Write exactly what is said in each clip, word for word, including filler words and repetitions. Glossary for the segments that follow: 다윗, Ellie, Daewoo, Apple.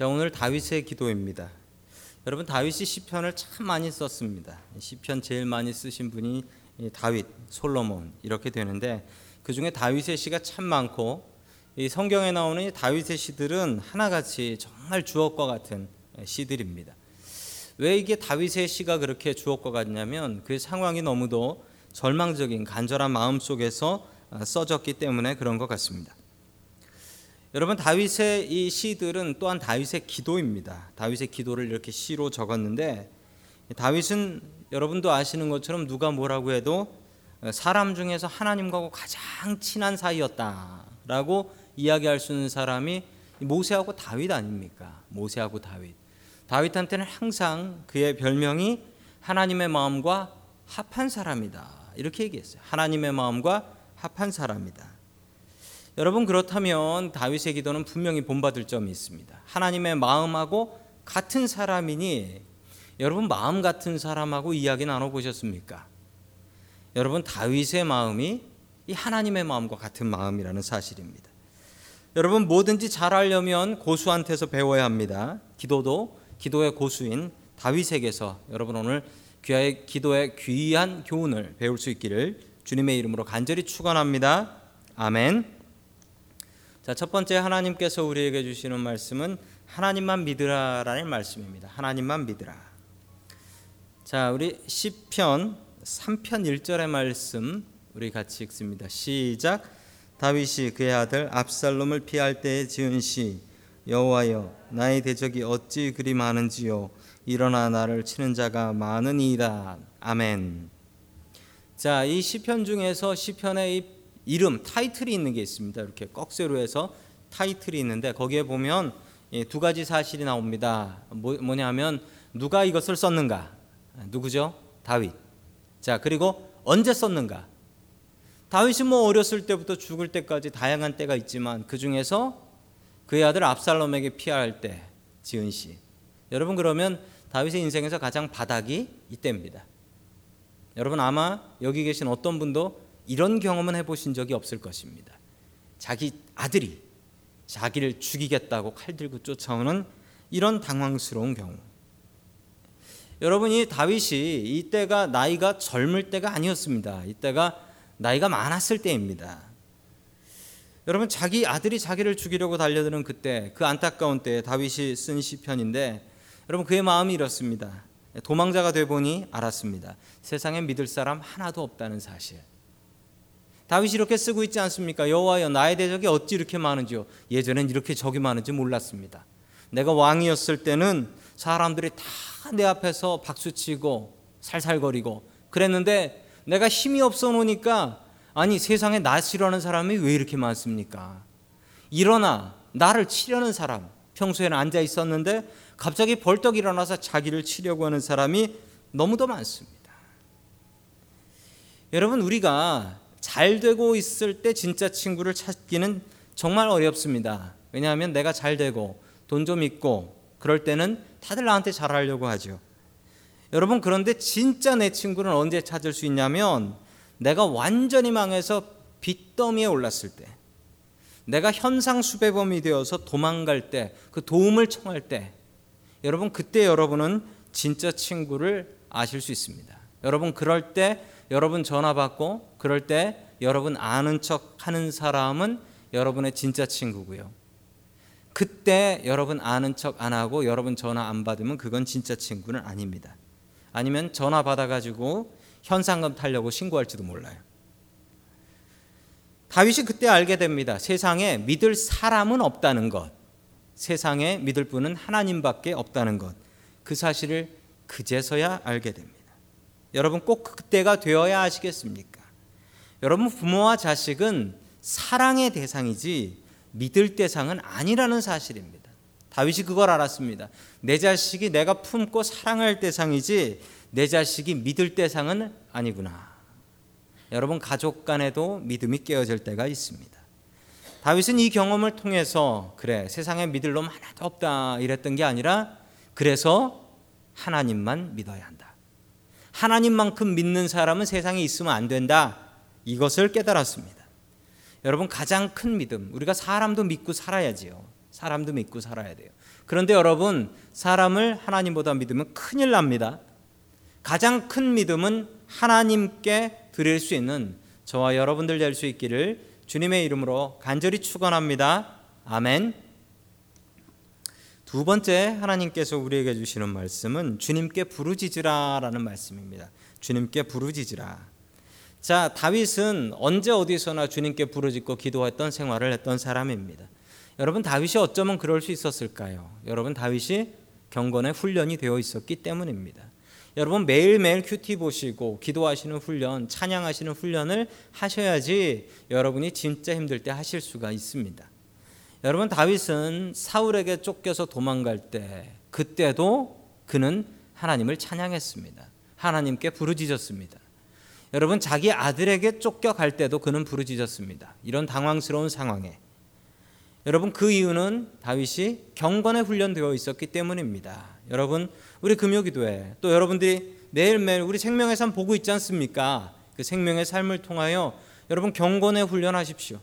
자, 오늘 다윗의 기도입니다. 여러분, 다윗이 시편을 참 많이 썼습니다. 시편 제일 많이 쓰신 분이 다윗, 솔로몬 이렇게 되는데, 그 중에 다윗의 시가 참 많고 이 성경에 나오는 이 다윗의 시들은 하나같이 정말 주옥과 같은 시들입니다. 왜 이게 다윗의 시가 그렇게 주옥과 같냐면 그 상황이 너무도 절망적인 간절한 마음 속에서 써졌기 때문에 그런 것 같습니다. 여러분, 다윗의 이 시들은 또한 다윗의 기도입니다. 다윗의 기도를 이렇게 시로 적었는데, 다윗은 여러분도 아시는 것처럼 누가 뭐라고 해도 사람 중에서 하나님과 가장 친한 사이였다라고 이야기할 수 있는 사람이 모세하고 다윗 아닙니까? 모세하고 다윗. 다윗한테는 항상 그의 별명이 하나님의 마음과 합한 사람이다, 이렇게 얘기했어요. 하나님의 마음과 합한 사람이다. 여러분, 그렇다면 다윗의 기도는 분명히 본받을 점이 있습니다. 하나님의 마음하고 같은 사람이니, 여러분 마음 같은 사람하고 이야기 나눠보셨습니까? 여러분, 다윗의 마음이 이 하나님의 마음과 같은 마음이라는 사실입니다. 여러분, 뭐든지 잘하려면 고수한테서 배워야 합니다. 기도도 기도의 고수인 다윗에게서 여러분 오늘 귀하의 기도의 귀한 교훈을 배울 수 있기를 주님의 이름으로 간절히 축원합니다. 아멘. 자, 첫 번째 하나님께서 우리에게 주시는 말씀은 하나님만 믿으라라는 말씀입니다. 하나님만 믿으라. 자, 우리 시편 삼 편 일 절의 말씀 우리 같이 읽습니다. 시작. 다윗이 그의 아들 압살롬을 피할 때에 지은 시. 여호와여, 나의 대적이 어찌 그리 많은지요. 일어나 나를 치는 자가 많으니이다. 아멘. 자, 이 시편 중에서 시편의 이 이름, 타이틀이 있는 게 있습니다. 이렇게 꺽쇠로 해서 타이틀이 있는데, 거기에 보면 두 가지 사실이 나옵니다. 뭐냐면 누가 이것을 썼는가? 누구죠? 다윗. 자, 그리고 언제 썼는가? 다윗이 뭐 어렸을 때부터 죽을 때까지 다양한 때가 있지만 그 중에서 그의 아들 압살롬에게 피할 때 지은 시. 여러분, 그러면 다윗의 인생에서 가장 바닥이 이때입니다. 여러분, 아마 여기 계신 어떤 분도 이런 경험은 해보신 적이 없을 것입니다. 자기 아들이 자기를 죽이겠다고 칼 들고 쫓아오는 이런 당황스러운 경우. 여러분이 다윗이 이때가 나이가 젊을 때가 아니었습니다. 이때가 나이가 많았을 때입니다. 여러분, 자기 아들이 자기를 죽이려고 달려드는 그때, 그 안타까운 때에 다윗이 쓴 시편인데, 여러분 그의 마음이 이렇습니다. 도망자가 되보니 알았습니다. 세상에 믿을 사람 하나도 없다는 사실. 다윗이 이렇게 쓰고 있지 않습니까? 여호와여, 나의 대적이 어찌 이렇게 많은지요. 예전엔 이렇게 적이 많은지 몰랐습니다. 내가 왕이었을 때는 사람들이 다 내 앞에서 박수치고 살살거리고 그랬는데, 내가 힘이 없어 놓으니까 아니 세상에 나 싫어하는 사람이 왜 이렇게 많습니까? 일어나 나를 치려는 사람, 평소에는 앉아 있었는데 갑자기 벌떡 일어나서 자기를 치려고 하는 사람이 너무도 많습니다. 여러분, 우리가 잘 되고 있을 때 진짜 친구를 찾기는 정말 어렵습니다. 왜냐하면 내가 잘 되고 돈 좀 있고 그럴 때는 다들 나한테 잘하려고 하죠. 여러분, 그런데 진짜 내 친구는 언제 찾을 수 있냐면 내가 완전히 망해서 빚더미에 올랐을 때, 내가 현상수배범이 되어서 도망갈 때, 그 도움을 청할 때, 여러분 그때 여러분은 진짜 친구를 아실 수 있습니다. 여러분 그럴 때 여러분 전화 받고 그럴 때 여러분 아는 척 하는 사람은 여러분의 진짜 친구고요. 그때 여러분 아는 척 안 하고 여러분 전화 안 받으면 그건 진짜 친구는 아닙니다. 아니면 전화 받아가지고 현상금 타려고 신고할지도 몰라요. 다윗이 그때 알게 됩니다. 세상에 믿을 사람은 없다는 것. 세상에 믿을 분은 하나님밖에 없다는 것. 그 사실을 그제서야 알게 됩니다. 여러분, 꼭 그때가 되어야 아시겠습니까? 여러분, 부모와 자식은 사랑의 대상이지 믿을 대상은 아니라는 사실입니다. 다윗이 그걸 알았습니다. 내 자식이 내가 품고 사랑할 대상이지 내 자식이 믿을 대상은 아니구나. 여러분, 가족 간에도 믿음이 깨어질 때가 있습니다. 다윗은 이 경험을 통해서 그래, 세상에 믿을 놈 하나도 없다 이랬던 게 아니라 그래서 하나님만 믿어야 한다, 하나님만큼 믿는 사람은 세상에 있으면 안 된다, 이것을 깨달았습니다. 여러분, 가장 큰 믿음, 우리가 사람도 믿고 살아야지요. 사람도 믿고 살아야 돼요. 그런데 여러분, 사람을 하나님보다 믿으면 큰일 납니다. 가장 큰 믿음은 하나님께 드릴 수 있는 저와 여러분들 될 수 있기를 주님의 이름으로 간절히 축원합니다. 아멘. 두 번째, 하나님께서 우리에게 주시는 말씀은 주님께 부르짖으라라는 말씀입니다. 주님께 부르짖으라. 자, 다윗은 언제 어디서나 주님께 부르짖고 기도했던 생활을 했던 사람입니다. 여러분, 다윗이 어쩌면 그럴 수 있었을까요? 여러분, 다윗이 경건의 훈련이 되어 있었기 때문입니다. 여러분, 매일매일 큐티 보시고 기도하시는 훈련, 찬양하시는 훈련을 하셔야지 여러분이 진짜 힘들 때 하실 수가 있습니다. 여러분, 다윗은 사울에게 쫓겨서 도망갈 때, 그때도 그는 하나님을 찬양했습니다. 하나님께 부르짖었습니다. 여러분, 자기 아들에게 쫓겨갈 때도 그는 부르짖었습니다. 이런 당황스러운 상황에. 여러분, 그 이유는 다윗이 경건에 훈련되어 있었기 때문입니다. 여러분, 우리 금요기도회, 또 여러분들이 매일매일 우리 생명의 삶 보고 있지 않습니까? 그 생명의 삶을 통하여 여러분 경건에 훈련하십시오.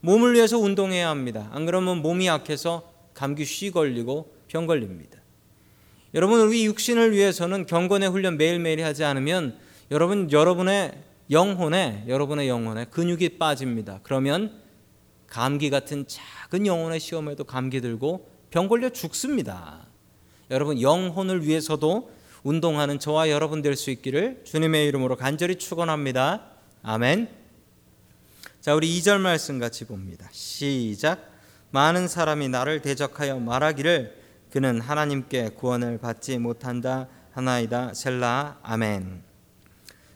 몸을 위해서 운동해야 합니다. 안 그러면 몸이 약해서 감기 쉬 걸리고 병 걸립니다. 여러분, 우리 육신을 위해서는 경건의 훈련 매일매일 하지 않으면 여러분, 여러분의 영혼에 여러분의 영혼에 근육이 빠집니다. 그러면 감기 같은 작은 영혼의 시험에도 감기 들고 병 걸려 죽습니다. 여러분, 영혼을 위해서도 운동하는 저와 여러분 될 수 있기를 주님의 이름으로 간절히 축원합니다. 아멘. 자, 우리 이 절 말씀 같이 봅니다. 시작. 많은 사람이 나를 대적하여 말하기를 그는 하나님께 구원을 받지 못한다 하나이다. 셀라. 아멘.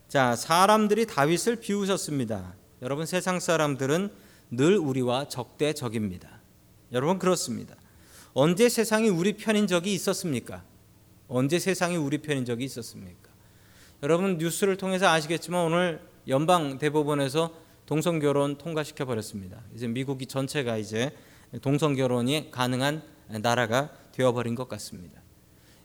자, 사람들이 다윗을 비웃었습니다. 여러분, 세상 사람들은 늘 우리와 적대적입니다. 여러분, 그렇습니다. 언제 세상이 우리 편인 적이 있었습니까? 언제 세상이 우리 편인 적이 있었습니까? 여러분, 뉴스를 통해서 아시겠지만 오늘 연방 대법원에서 동성결혼 통과시켜버렸습니다. 이제 미국이 전체가 이제 동성결혼이 가능한 나라가 되어버린 것 같습니다.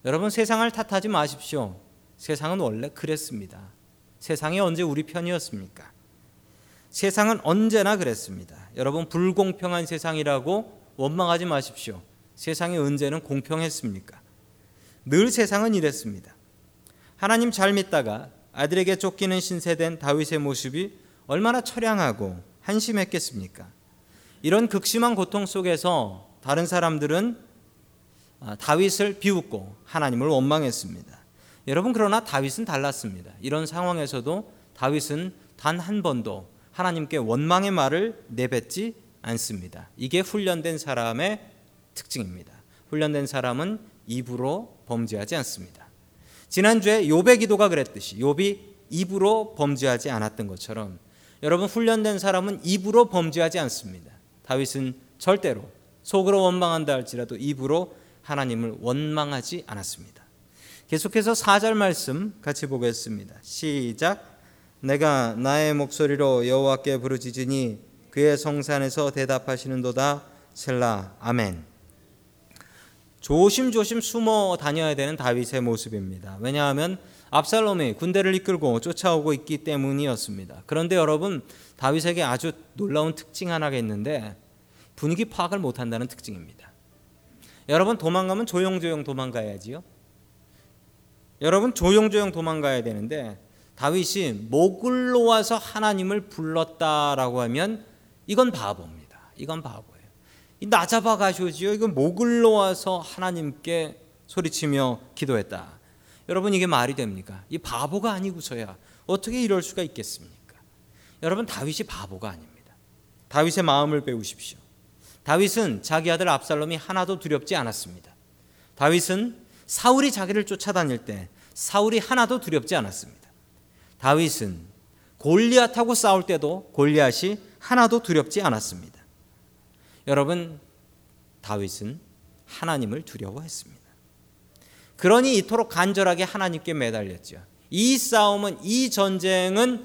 여러분, 세상을 탓하지 마십시오. 세상은 원래 그랬습니다. 세상이 언제 우리 편이었습니까? 세상은 언제나 그랬습니다. 여러분, 불공평한 세상이라고 원망하지 마십시오. 세상이 언제는 공평했습니까? 늘 세상은 이랬습니다. 하나님 잘 믿다가 아들에게 쫓기는 신세된 다윗의 모습이 얼마나 처량하고 한심했겠습니까? 이런 극심한 고통 속에서 다른 사람들은 다윗을 비웃고 하나님을 원망했습니다. 여러분, 그러나 다윗은 달랐습니다. 이런 상황에서도 다윗은 단 한 번도 하나님께 원망의 말을 내뱉지 않습니다. 이게 훈련된 사람의 특징입니다. 훈련된 사람은 입으로 범죄하지 않습니다. 지난주에 욥의 기도가 그랬듯이 욥이 입으로 범죄하지 않았던 것처럼 여러분, 훈련된 사람은 입으로 범죄하지 않습니다. 다윗은 절대로 속으로 원망한다 할지라도 입으로 하나님을 원망하지 않았습니다. 계속해서 사 절 말씀 같이 보겠습니다. 시작. 내가 나의 목소리로 여호와께 부르짖으니 그의 성산에서 대답하시는도다. 셀라. 아멘. 조심조심 숨어 다녀야 되는 다윗의 모습입니다. 왜냐하면 압살롬이 군대를 이끌고 쫓아오고 있기 때문이었습니다. 그런데 여러분, 다윗에게 아주 놀라운 특징 하나가 있는데 분위기 파악을 못한다는 특징입니다. 여러분, 도망가면 조용조용 도망가야지요. 여러분, 조용조용 도망가야 되는데 다윗이 목을 놓아서 하나님을 불렀다라고 하면 이건 바보입니다. 이건 바보. 나 잡아가시오지요. 이건 목을 놓아서 하나님께 소리치며 기도했다. 여러분, 이게 말이 됩니까? 이 바보가 아니고서야 어떻게 이럴 수가 있겠습니까? 여러분, 다윗이 바보가 아닙니다. 다윗의 마음을 배우십시오. 다윗은 자기 아들 압살롬이 하나도 두렵지 않았습니다. 다윗은 사울이 자기를 쫓아다닐 때 사울이 하나도 두렵지 않았습니다. 다윗은 골리앗하고 싸울 때도 골리앗이 하나도 두렵지 않았습니다. 여러분, 다윗은 하나님을 두려워했습니다. 그러니 이토록 간절하게 하나님께 매달렸죠. 이 싸움은, 이 전쟁은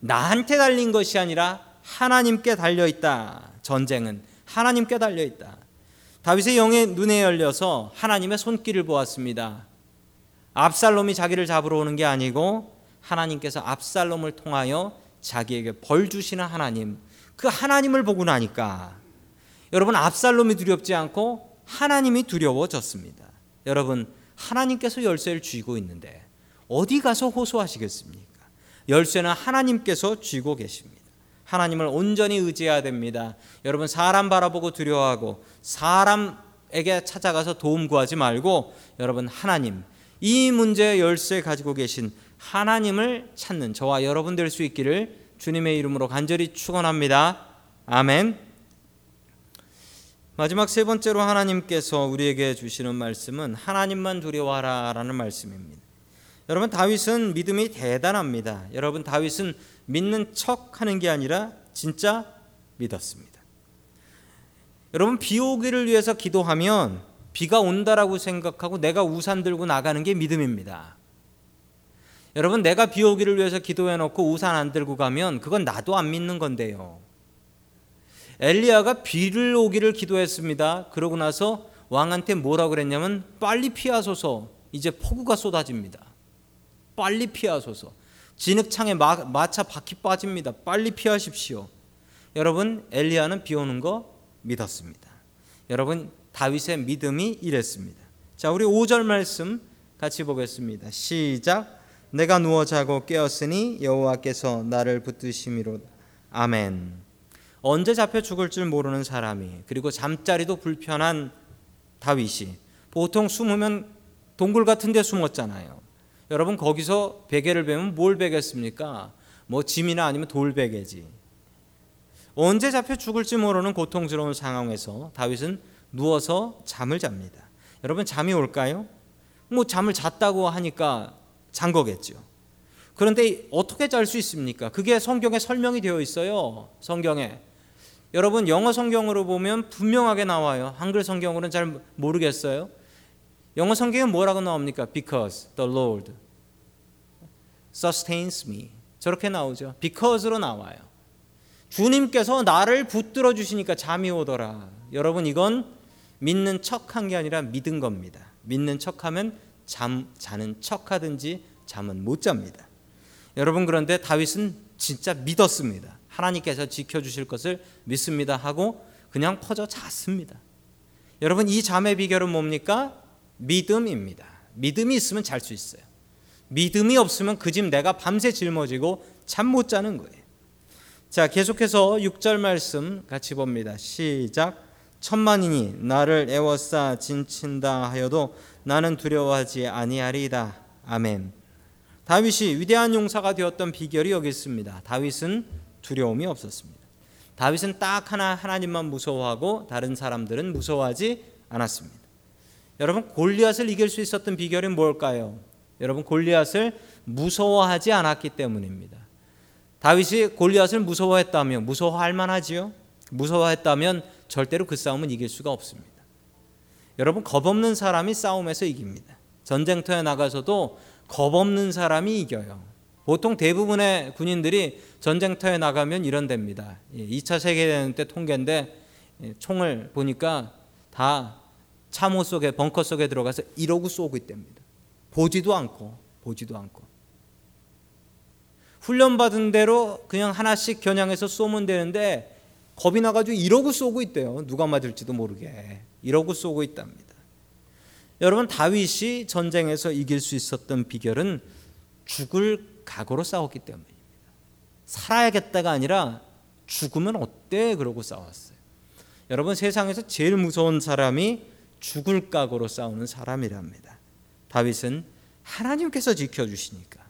나한테 달린 것이 아니라 하나님께 달려있다. 전쟁은 하나님께 달려있다. 다윗의 영의 눈에 열려서 하나님의 손길을 보았습니다. 압살롬이 자기를 잡으러 오는 게 아니고 하나님께서 압살롬을 통하여 자기에게 벌 주시는 하나님, 그 하나님을 보고 나니까 여러분, 압살롬이 두렵지 않고 하나님이 두려워졌습니다. 여러분, 하나님께서 열쇠를 쥐고 있는데 어디 가서 호소하시겠습니까? 열쇠는 하나님께서 쥐고 계십니다. 하나님을 온전히 의지해야 됩니다. 여러분, 사람 바라보고 두려워하고 사람에게 찾아가서 도움 구하지 말고, 여러분, 하나님, 이 문제의 열쇠 가지고 계신 하나님을 찾는 저와 여러분 될 수 있기를 주님의 이름으로 간절히 축원합니다. 아멘. 마지막 세 번째로 하나님께서 우리에게 주시는 말씀은 하나님만 두려워하라 라는 말씀입니다. 여러분, 다윗은 믿음이 대단합니다. 여러분, 다윗은 믿는 척하는 게 아니라 진짜 믿었습니다. 여러분, 비 오기를 위해서 기도하면 비가 온다라고 생각하고 내가 우산 들고 나가는 게 믿음입니다. 여러분, 내가 비 오기를 위해서 기도해놓고 우산 안 들고 가면 그건 나도 안 믿는 건데요. 엘리야가 비를 오기를 기도했습니다. 그러고 나서 왕한테 뭐라고 그랬냐면, 빨리 피하소서, 이제 폭우가 쏟아집니다. 빨리 피하소서, 진흙창에 마, 마차 바퀴 빠집니다. 빨리 피하십시오. 여러분, 엘리야는 비 오는 거 믿었습니다. 여러분, 다윗의 믿음이 이랬습니다. 자, 우리 오 절 말씀 같이 보겠습니다. 시작. 내가 누워 자고 깨었으니 여호와께서 나를 붙드심이로다. 아멘. 언제 잡혀 죽을 줄 모르는 사람이, 그리고 잠자리도 불편한 다윗이, 보통 숨으면 동굴 같은 데 숨었잖아요. 여러분, 거기서 베개를 베면 뭘 베겠습니까? 뭐 짐이나 아니면 돌베개지. 언제 잡혀 죽을지 모르는 고통스러운 상황에서 다윗은 누워서 잠을 잡니다. 여러분, 잠이 올까요? 뭐 잠을 잤다고 하니까 잔 거겠죠. 그런데 어떻게 잘 수 있습니까? 그게 성경에 설명이 되어 있어요. 성경에. 여러분, 영어 성경으로 보면 분명하게 나와요. 한글 성경으로는 잘 모르겠어요. 영어 성경은 뭐라고 나옵니까? Because the Lord sustains me. 저렇게 나오죠. Because로 나와요. 주님께서 나를 붙들어 주시니까 잠이 오더라. 여러분, 이건 믿는 척한 게 아니라 믿은 겁니다. 믿는 척하면 잠, 자는 척하든지 잠은 못 잡니다. 여러분, 그런데 다윗은 진짜 믿었습니다. 하나님께서 지켜주실 것을 믿습니다 하고 그냥 퍼져 잤습니다. 여러분, 이 잠의 비결은 뭡니까? 믿음입니다. 믿음이 있으면 잘 수 있어요. 믿음이 없으면 그 집 내가 밤새 짊어지고 잠 못 자는 거예요. 자, 계속해서 육 절 말씀 같이 봅니다. 시작. 천만인이 나를 애워싸 진친다 하여도 나는 두려워하지 아니하리이다. 아멘. 다윗이 위대한 용사가 되었던 비결이 여기 있습니다. 다윗은 두려움이 없었습니다. 다윗은 딱 하나, 하나님만 무서워하고 다른 사람들은 무서워하지 않았습니다. 여러분, 골리앗을 이길 수 있었던 비결이 뭘까요? 여러분, 골리앗을 무서워하지 않았기 때문입니다. 다윗이 골리앗을 무서워했다면, 무서워할 만하지요? 무서워했다면 절대로 그 싸움은 이길 수가 없습니다. 여러분, 겁없는 사람이 싸움에서 이깁니다. 전쟁터에 나가서도 겁없는 사람이 이겨요. 보통 대부분의 군인들이 전쟁터에 나가면 이런 됩니다. 이 차 세계대전 때 통계인데, 총을 보니까 다 참호 속에, 벙커 속에 들어가서 이러고 쏘고 있답니다. 보지도 않고 보지도 않고 훈련받은 대로 그냥 하나씩 겨냥해서 쏘면 되는데 겁이 나가지고 이러고 쏘고 있대요. 누가 맞을지도 모르게 이러고 쏘고 있답니다. 여러분, 다윗이 전쟁에서 이길 수 있었던 비결은 죽을 각오로 싸웠기 때문입니다. 살아야겠다가 아니라 죽으면 어때? 그러고 싸웠어요. 여러분, 세상에서 제일 무서운 사람이 죽을 각오로 싸우는 사람이랍니다. 다윗은 하나님께서 지켜주시니까,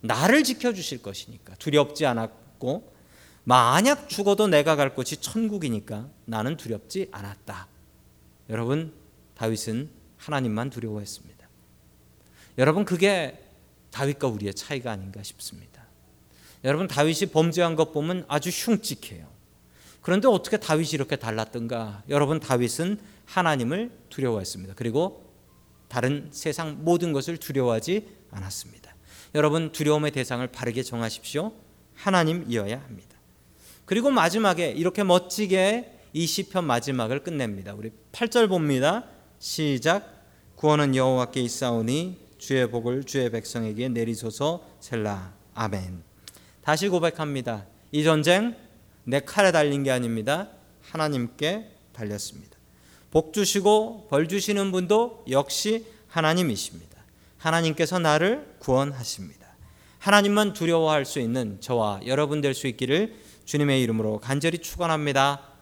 나를 지켜주실 것이니까 두렵지 않았고, 만약 죽어도 내가 갈 곳이 천국이니까 나는 두렵지 않았다. 여러분, 다윗은 하나님만 두려워했습니다. 여러분, 그게 다윗과 우리의 차이가 아닌가 싶습니다. 여러분, 다윗이 범죄한 것 보면 아주 흉측해요. 그런데 어떻게 다윗이 이렇게 달랐던가? 여러분, 다윗은 하나님을 두려워했습니다. 그리고 다른 세상 모든 것을 두려워하지 않았습니다. 여러분, 두려움의 대상을 바르게 정하십시오. 하나님이어야 합니다. 그리고 마지막에 이렇게 멋지게 이 시편 마지막을 끝냅니다. 우리 팔 절 봅니다. 시작. 구원은 여호와께 있사오니 주의 복을 주의 백성에게 내리소서. 셀라. 아멘. 다시 고백합니다. 이 전쟁 내 칼에 달린 게 아닙니다. 하나님께 달렸습니다. 복 주시고 벌 주시는 분도 역시 하나님이십니다. 하나님께서 나를 구원하십니다. 하나님만 두려워할 수 있는 저와 여러분 될 수 있기를 주님의 이름으로 간절히 축원합니다.